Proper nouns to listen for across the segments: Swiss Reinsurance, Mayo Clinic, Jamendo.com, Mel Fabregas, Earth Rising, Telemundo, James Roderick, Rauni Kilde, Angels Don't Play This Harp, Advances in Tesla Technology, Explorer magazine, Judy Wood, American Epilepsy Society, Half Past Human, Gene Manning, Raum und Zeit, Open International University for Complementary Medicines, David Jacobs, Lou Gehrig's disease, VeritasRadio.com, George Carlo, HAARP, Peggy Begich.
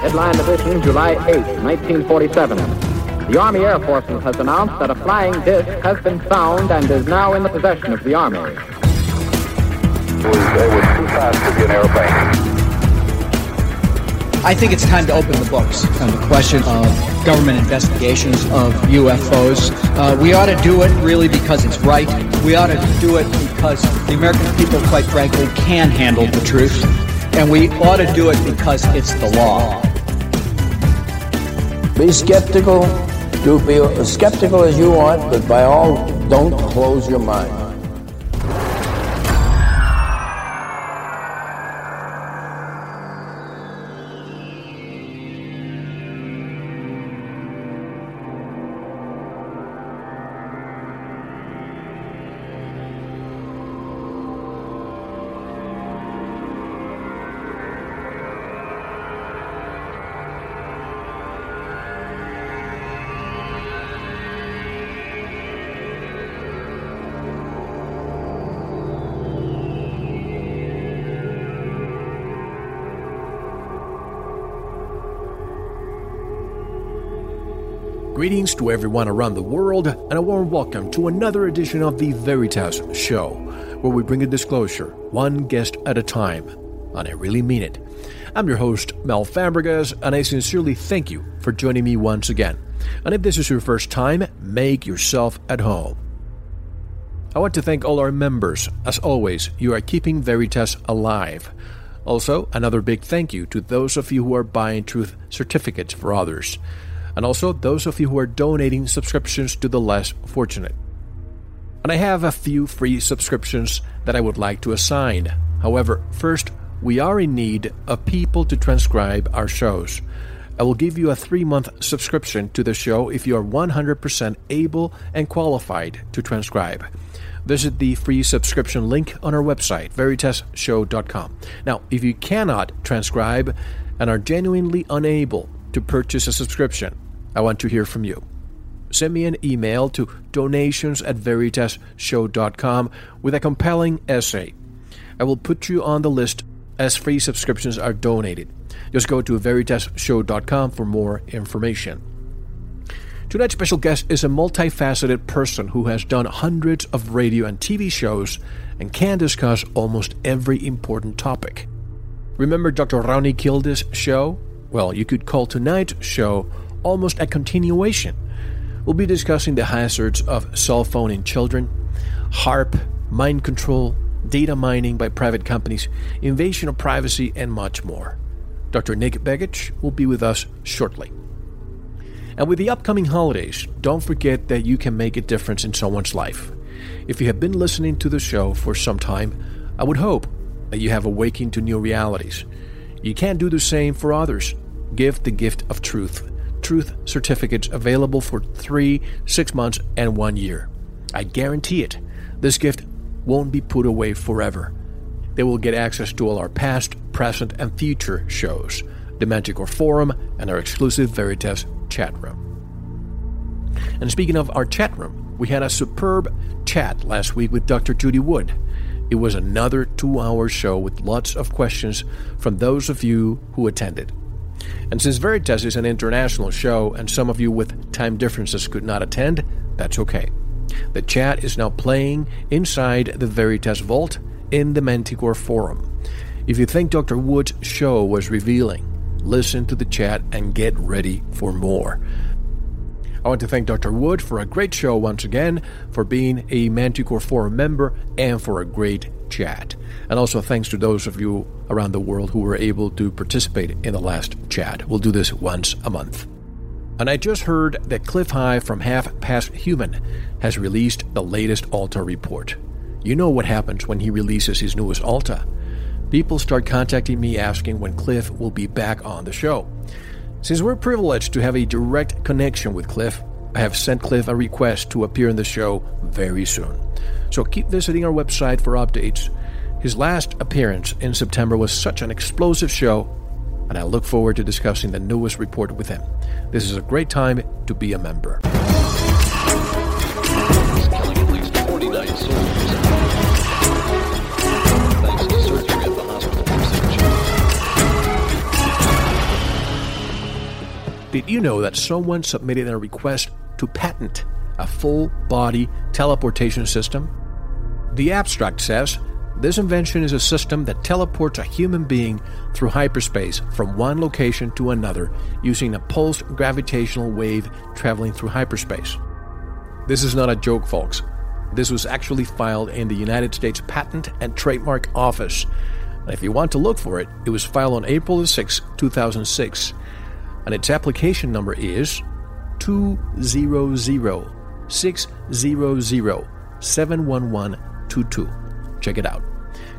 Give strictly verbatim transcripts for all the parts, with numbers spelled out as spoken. Headline edition, July eighth, nineteen forty-seven. The Army Air Forces has announced that a flying disc has been found and is now in the possession of the Army. It was, it was too fast to be an airplane. I think it's time to open the books on the question of government investigations of U F Os. Uh, we ought to do it really because it's right. We ought to do it because the American people, quite frankly, can handle the truth. And we ought to do it because it's the law. Be skeptical. Do be as skeptical as you want, but by all, don't close your mind. Greetings to everyone around the world, and a warm welcome to another edition of the Veritas Show, where we bring a disclosure, one guest at a time, and I really mean it. I'm your host, Mel Fabregas, and I sincerely thank you for joining me once again. And if this is your first time, make yourself at home. I want to thank all our members. As always, you are keeping Veritas alive. Also, another big thank you to those of you who are buying truth certificates for others. And also those of you who are donating subscriptions to the less fortunate. And I have a few free subscriptions that I would like to assign. However, first, we are in need of people to transcribe our shows. I will give you a three-month subscription to the show if you are one hundred percent able and qualified to transcribe. Visit the free subscription link on our website, Veritas Show dot com. Now, if you cannot transcribe and are genuinely unable to purchase a subscription, I want to hear from you. Send me an email to donations at Veritas Show dot com with a compelling essay. I will put you on the list as free subscriptions are donated. Just go to Veritas Show dot com for more information. Tonight's special guest is a multifaceted person who has done hundreds of radio and T V shows and can discuss almost every important topic. Remember Doctor Rauni Kilde's show? Well, you could call tonight's show almost a continuation. We'll be discussing the hazards of cell phone in children, HAARP, mind control, data mining by private companies, invasion of privacy, and much more. Doctor Nick Begich will be with us shortly. And with the upcoming holidays, don't forget that you can make a difference in someone's life. If you have been listening to the show for some time, I would hope that you have awakened to new realities. You can do the same for others. Give the gift of truth. Truth certificates available for three, six months, and one year. I guarantee it. This gift won't be put away forever. They will get access to all our past, present, and future shows, the Manticore Forum, and our exclusive Veritas chat room. And speaking of our chat room, we had a superb chat last week with Doctor Judy Wood. It was another two-hour show with lots of questions from those of you who attended. And since Veritas is an international show and some of you with time differences could not attend, that's okay. The chat is now playing inside the Veritas Vault in the Manticore Forum. If you think Doctor Wood's show was revealing, listen to the chat and get ready for more. I want to thank Doctor Wood for a great show once again, for being a Manticore Forum member, and for a great chat. And also thanks to those of you around the world who were able to participate in the last chat. We'll do this once a month. And I just heard that Cliff High from Half Past Human has released the latest Alta report. You know what happens when he releases his newest Alta. People start contacting me asking when Cliff will be back on the show. Since we're privileged to have a direct connection with Cliff, I have sent Cliff a request to appear in the show very soon. So keep visiting our website for updates. His last appearance in September was such an explosive show, and I look forward to discussing the newest report with him. This is a great time to be a member. Did you know that someone submitted a request to patent a full-body teleportation system? The abstract says, this invention is a system that teleports a human being through hyperspace from one location to another using a pulsed gravitational wave traveling through hyperspace. This is not a joke, folks. This was actually filed in the United States Patent and Trademark Office. And if you want to look for it, it was filed on April sixth, two thousand six. And its application number is two zero zero six zero zero seven one one two two. Check it out.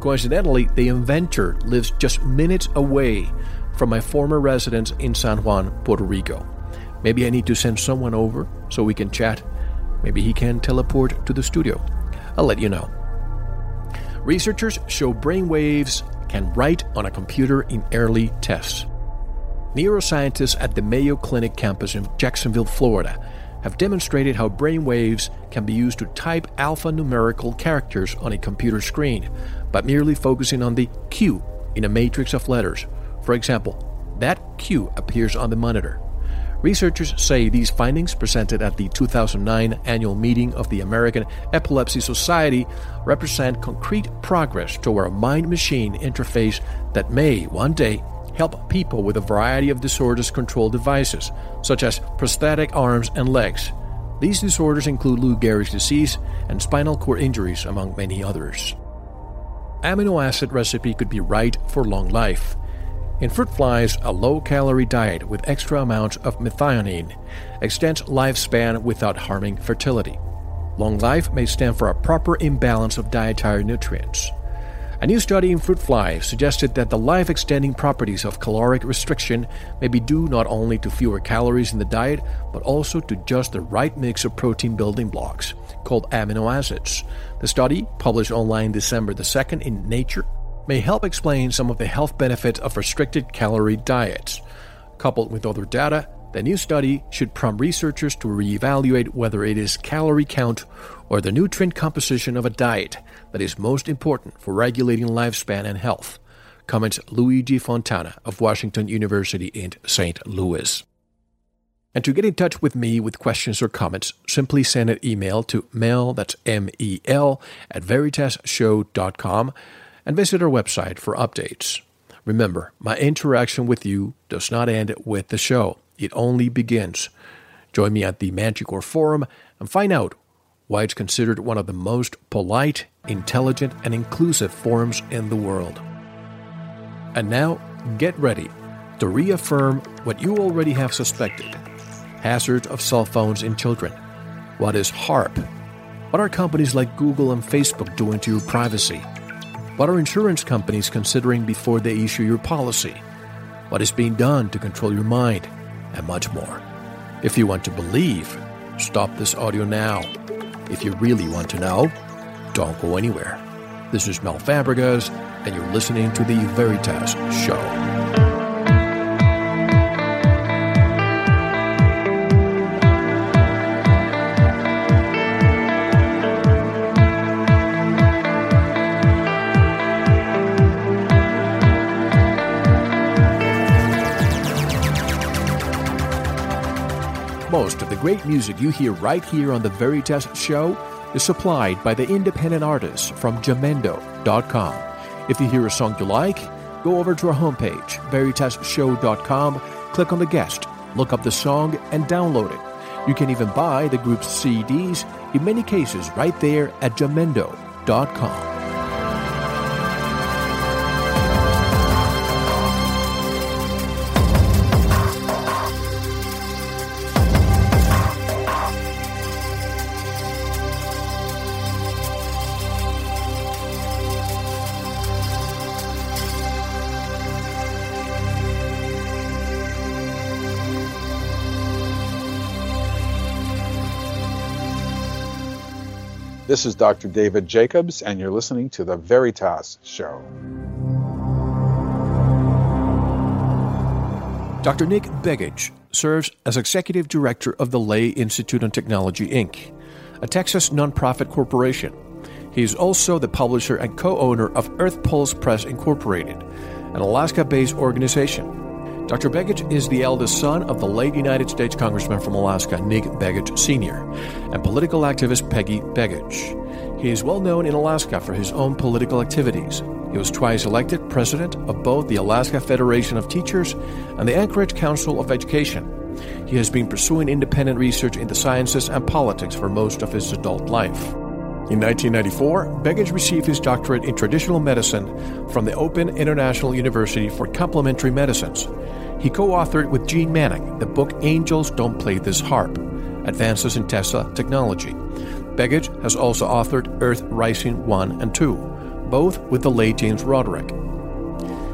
Coincidentally, the inventor lives just minutes away from my former residence in San Juan, Puerto Rico. Maybe I need to send someone over so we can chat. Maybe he can teleport to the studio. I'll let you know. Researchers show brainwaves can write on a computer in early tests. Neuroscientists at the Mayo Clinic campus in Jacksonville, Florida, have demonstrated how brainwaves can be used to type alphanumerical characters on a computer screen by merely focusing on the Q in a matrix of letters. For example, that Q appears on the monitor. Researchers say these findings, presented at the two thousand nine annual meeting of the American Epilepsy Society, represent concrete progress toward a mind-machine interface that may, one day, help people with a variety of disorders control devices, such as prosthetic arms and legs. These disorders include Lou Gehrig's disease and spinal cord injuries, among many others. Amino acid recipe could be right for long life. In fruit flies, a low-calorie diet with extra amounts of methionine extends lifespan without harming fertility. Long life may stand for a proper imbalance of dietary nutrients. A new study in fruit flies suggested that the life-extending properties of caloric restriction may be due not only to fewer calories in the diet, but also to just the right mix of protein building blocks, called amino acids. The study, published online December the second in Nature, may help explain some of the health benefits of restricted calorie diets. Coupled with other data, the new study should prompt researchers to reevaluate whether it is calorie count or the nutrient composition of a diet that is most important for regulating lifespan and health, comments Luigi Fontana of Washington University in Saint Louis. And to get in touch with me with questions or comments, simply send an email to Mel, that's M E L, at Veritas Show dot com, and visit our website for updates. Remember, my interaction with you does not end with the show. It only begins. Join me at the Manticore Forum and find out why it's considered one of the most polite, intelligent, and inclusive forums in the world. And now, get ready to reaffirm what you already have suspected. Hazards of cell phones in children. What is HAARP? What are companies like Google and Facebook doing to your privacy? What are insurance companies considering before they issue your policy? What is being done to control your mind? And much more. If you want to believe, stop this audio now. If you really want to know, don't go anywhere. This is Mel Fabregas, and you're listening to The Veritas Show. Most of the great music you hear right here on The Veritas Show is supplied by the independent artists from Jamendo dot com. If you hear a song you like, go over to our homepage, Veritas Show dot com, click on the guest, look up the song, and download it. You can even buy the group's C Ds, in many cases right there at Jamendo dot com. This is Doctor David Jacobs, and you're listening to The Veritas Show. Doctor Nick Begich serves as Executive Director of the Lay Institute on Technology, Incorporated, a Texas nonprofit corporation. He is also the publisher and co-owner of Earth Pulse Press, Incorporated, an Alaska-based organization. Doctor Begich is the eldest son of the late United States Congressman from Alaska, Nick Begich Senior, and political activist Peggy Begich. He is well known in Alaska for his own political activities. He was twice elected president of both the Alaska Federation of Teachers and the Anchorage Council of Education. He has been pursuing independent research in the sciences and politics for most of his adult life. In nineteen ninety-four, Begich received his doctorate in traditional medicine from the Open International University for Complementary Medicines. He co-authored with Gene Manning the book Angels Don't Play This Harp, Advances in Tesla Technology. Begich has also authored Earth Rising one and two, both with the late James Roderick.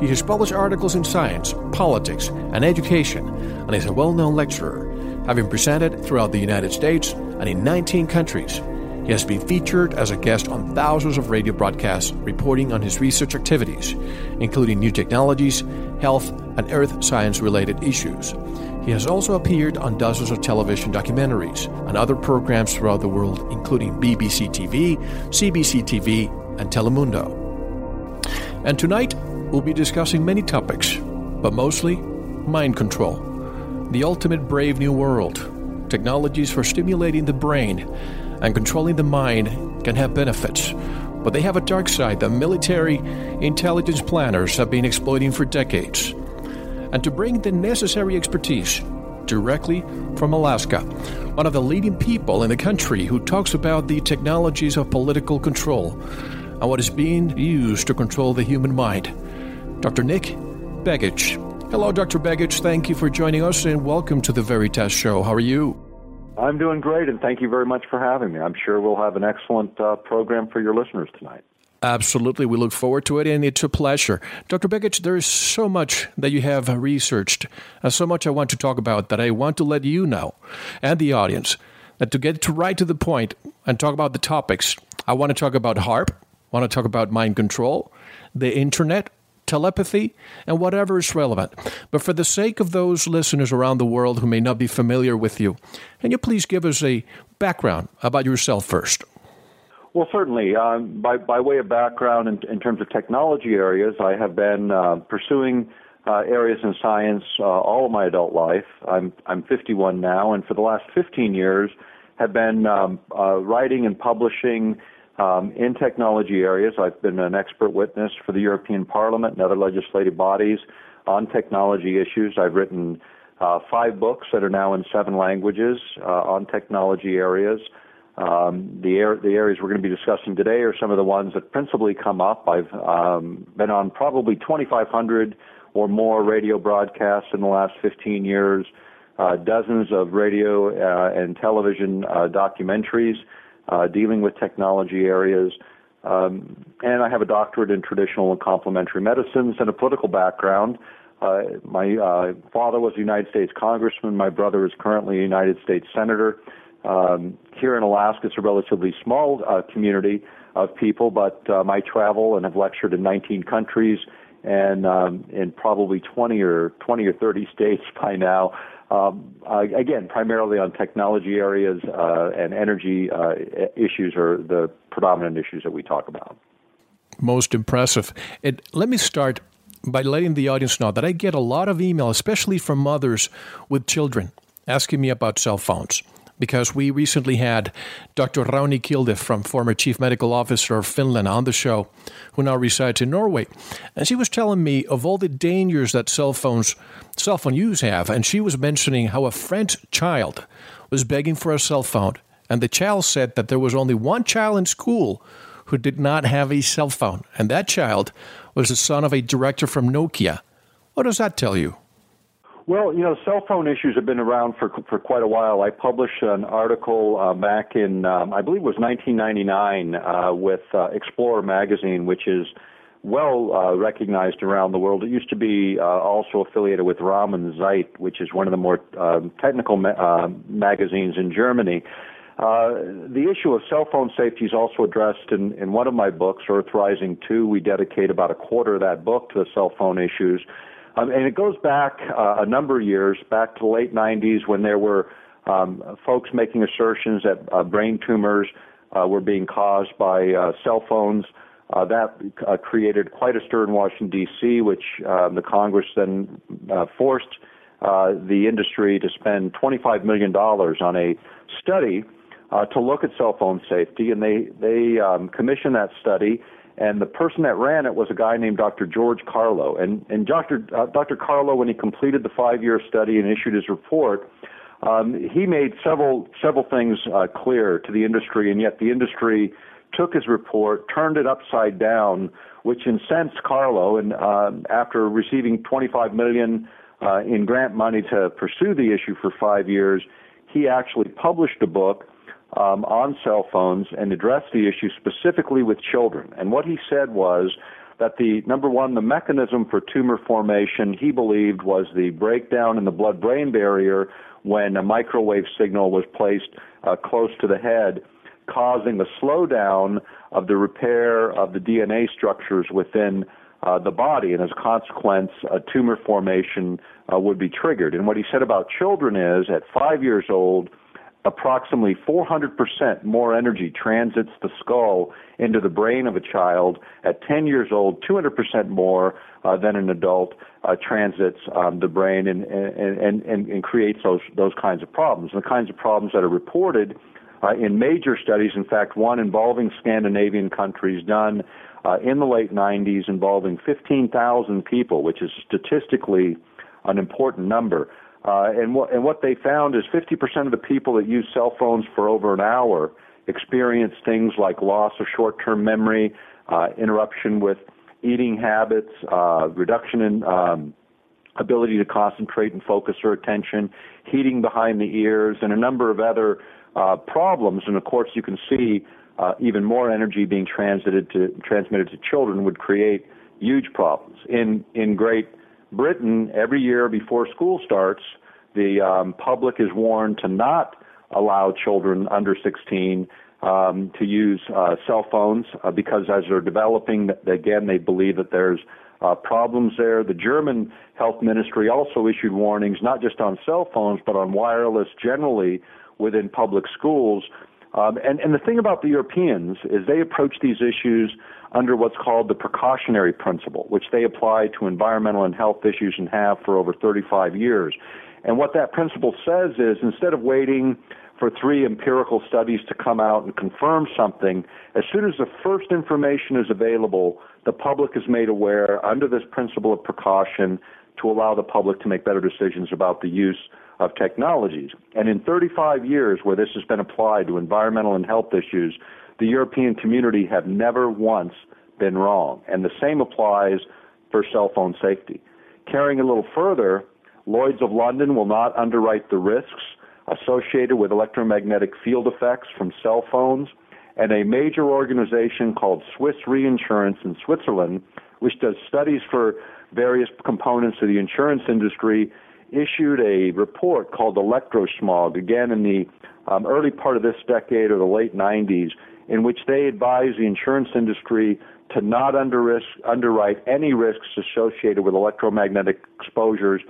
He has published articles in science, politics, and education, and is a well-known lecturer, having presented throughout the United States and in nineteen countries. He has been featured as a guest on thousands of radio broadcasts reporting on his research activities, including new technologies, health, and earth science-related issues. He has also appeared on dozens of television documentaries and other programs throughout the world, including B B C T V, C B C T V, and Telemundo. And tonight, we'll be discussing many topics, but mostly mind control, the ultimate brave new world, technologies for stimulating the brain and controlling the mind can have benefits, but they have a dark side that military intelligence planners have been exploiting for decades. And to bring the necessary expertise directly from Alaska, one of the leading people in the country who talks about the technologies of political control and what is being used to control the human mind, Doctor Nick Begich. Hello, Doctor Begich. Thank you for joining us and welcome to The Veritas Show. How are you? I'm doing great, and thank you very much for having me. I'm sure we'll have an excellent uh, program for your listeners tonight. Absolutely. We look forward to it, and it's a pleasure. Doctor Begich, there is so much that you have researched, and so much I want to talk about that I want to let you know, and the audience, that to get to right to the point and talk about the topics, I want to talk about HAARP, I want to talk about mind control, the internet, telepathy, and whatever is relevant. But for the sake of those listeners around the world who may not be familiar with you, can you please give us a background about yourself first? Well, certainly. Uh, by, by way of background, in, in terms of technology areas, I have been uh, pursuing uh, areas in science uh, all of my adult life. I'm I'm fifty-one now, and for the last fifteen years have been um, uh, writing and publishing um, in technology areas. I've been an expert witness for the European Parliament and other legislative bodies on technology issues. I've written uh, five books that are now in seven languages uh, on technology areas. Um, the, air, the areas we're going to be discussing today are some of the ones that principally come up. I've um, been on probably twenty-five hundred or more radio broadcasts in the last fifteen years, uh, dozens of radio uh, and television uh, documentaries uh, dealing with technology areas, um, and I have a doctorate in traditional and complementary medicines and a political background. Uh, my uh, father was a United States congressman. My brother is currently a United States senator. Um, here in Alaska, it's a relatively small uh, community of people, but um, I travel and have lectured in nineteen countries and um, in probably twenty or twenty or thirty states by now. Um, uh, again, primarily on technology areas uh, and energy uh, issues are the predominant issues that we talk about. Most impressive. It, let me start by letting the audience know that I get a lot of email, especially from mothers with children. asking me about cell phones, because we recently had Doctor Rauni Kilde, from former chief medical officer of Finland, on the show, who now resides in Norway. And she was telling me of all the dangers that cell phones, cell phone use have. And she was mentioning how a French child was begging for a cell phone. And the child said that there was only one child in school who did not have a cell phone. And that child was the son of a director from Nokia. What does that tell you? Well, you know, cell phone issues have been around for for quite a while. I published an article uh, back in, um, I believe it was nineteen ninety-nine, uh, with uh, Explorer magazine, which is well uh, recognized around the world. It used to be uh, also affiliated with Raum und Zeit, which is one of the more uh, technical ma- uh, magazines in Germany. Uh, the issue of cell phone safety is also addressed in, in one of my books, Earth Rising two. We dedicate about a quarter of that book to the cell phone issues. Um, and it goes back uh, a number of years, back to the late nineties, when there were um, folks making assertions that uh, brain tumors uh, were being caused by uh, cell phones. Uh, that uh, created quite a stir in Washington, D C, which um, the Congress then uh, forced uh, the industry to spend twenty-five million dollars on a study uh, to look at cell phone safety. And they, they um, commissioned that study. And the person that ran it was a guy named Doctor George Carlo. And, and Doctor Uh, Doctor Carlo, when he completed the five-year study and issued his report, um, he made several several things uh, clear to the industry, and yet the industry took his report, turned it upside down, which incensed Carlo. And uh, after receiving twenty-five million dollars uh, in grant money to pursue the issue for five years, he actually published a book Um, on cell phones and address the issue specifically with children. And what he said was that, the number one, the mechanism for tumor formation, he believed, was the breakdown in the blood-brain barrier when a microwave signal was placed uh, close to the head, causing the slowdown of the repair of the D N A structures within uh, the body, and as a consequence, uh, tumor formation uh, would be triggered. And what he said about children is, at five years old, approximately four hundred percent more energy transits the skull into the brain of a child. At ten years old, two hundred percent more uh, than an adult uh, transits um, the brain and, and, and, and creates those, those kinds of problems. And the kinds of problems that are reported uh, in major studies, in fact, one involving Scandinavian countries done uh, in the late nineties involving fifteen thousand people, which is statistically an important number. Uh, and, what, and what they found is fifty percent of the people that use cell phones for over an hour experience things like loss of short-term memory, uh, interruption with eating habits, uh, reduction in um, ability to concentrate and focus their attention, heating behind the ears, and a number of other uh, problems. And, of course, you can see uh, even more energy being transited to, transmitted to children would create huge problems. In, in great Britain, every year before school starts, the um, public is warned to not allow children under sixteen um, to use uh, cell phones uh, because as they're developing, again, they believe that there's uh, problems there. The German health ministry also issued warnings, not just on cell phones, but on wireless generally within public schools. Um, and, and the thing about the Europeans is they approach these issues under what's called the precautionary principle, which they apply to environmental and health issues and have for over thirty-five years. And what that principle says is, instead of waiting for three empirical studies to come out and confirm something, as soon as the first information is available, the public is made aware under this principle of precaution to allow the public to make better decisions about the use of technologies. And in thirty-five years where this has been applied to environmental and health issues, the European community have never once been wrong. And the same applies for cell phone safety. Carrying a little further, Lloyd's of London will not underwrite the risks associated with electromagnetic field effects from cell phones, and a major organization called Swiss Reinsurance in Switzerland, which does studies for various components of the insurance industry, issued a report called Electrosmog, again in the um, early part of this decade or the late nineties, in which they advised the insurance industry to not under risk, underwrite any risks associated with electromagnetic exposures,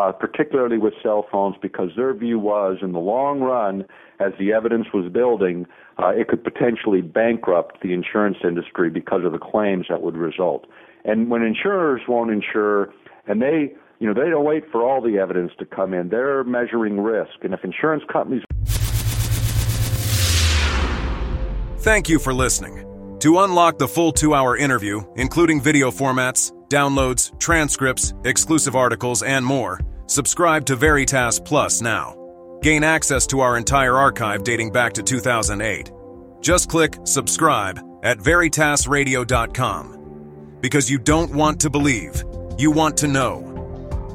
uh, particularly with cell phones, because their view was, in the long run, as the evidence was building, uh, it could potentially bankrupt the insurance industry because of the claims that would result. And when insurers won't insure, and they You know, they don't wait for all the evidence to come in. They're measuring risk. And if insurance companies... Thank you for listening. To unlock the full two-hour interview, including video formats, downloads, transcripts, exclusive articles, and more, subscribe to Veritas Plus now. Gain access to our entire archive dating back to two thousand eight. Just click subscribe at Veritas Radio dot com. Because you don't want to believe, you want to know.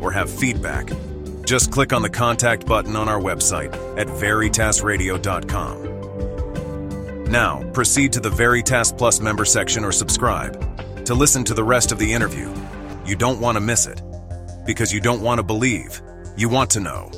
or have feedback, just click on the contact button on our website at Veritas Radio dot com. Now, proceed to the Veritas Plus member section or subscribe to listen to the rest of the interview. You don't want to miss it. Because you don't want to believe, you want to know.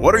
What are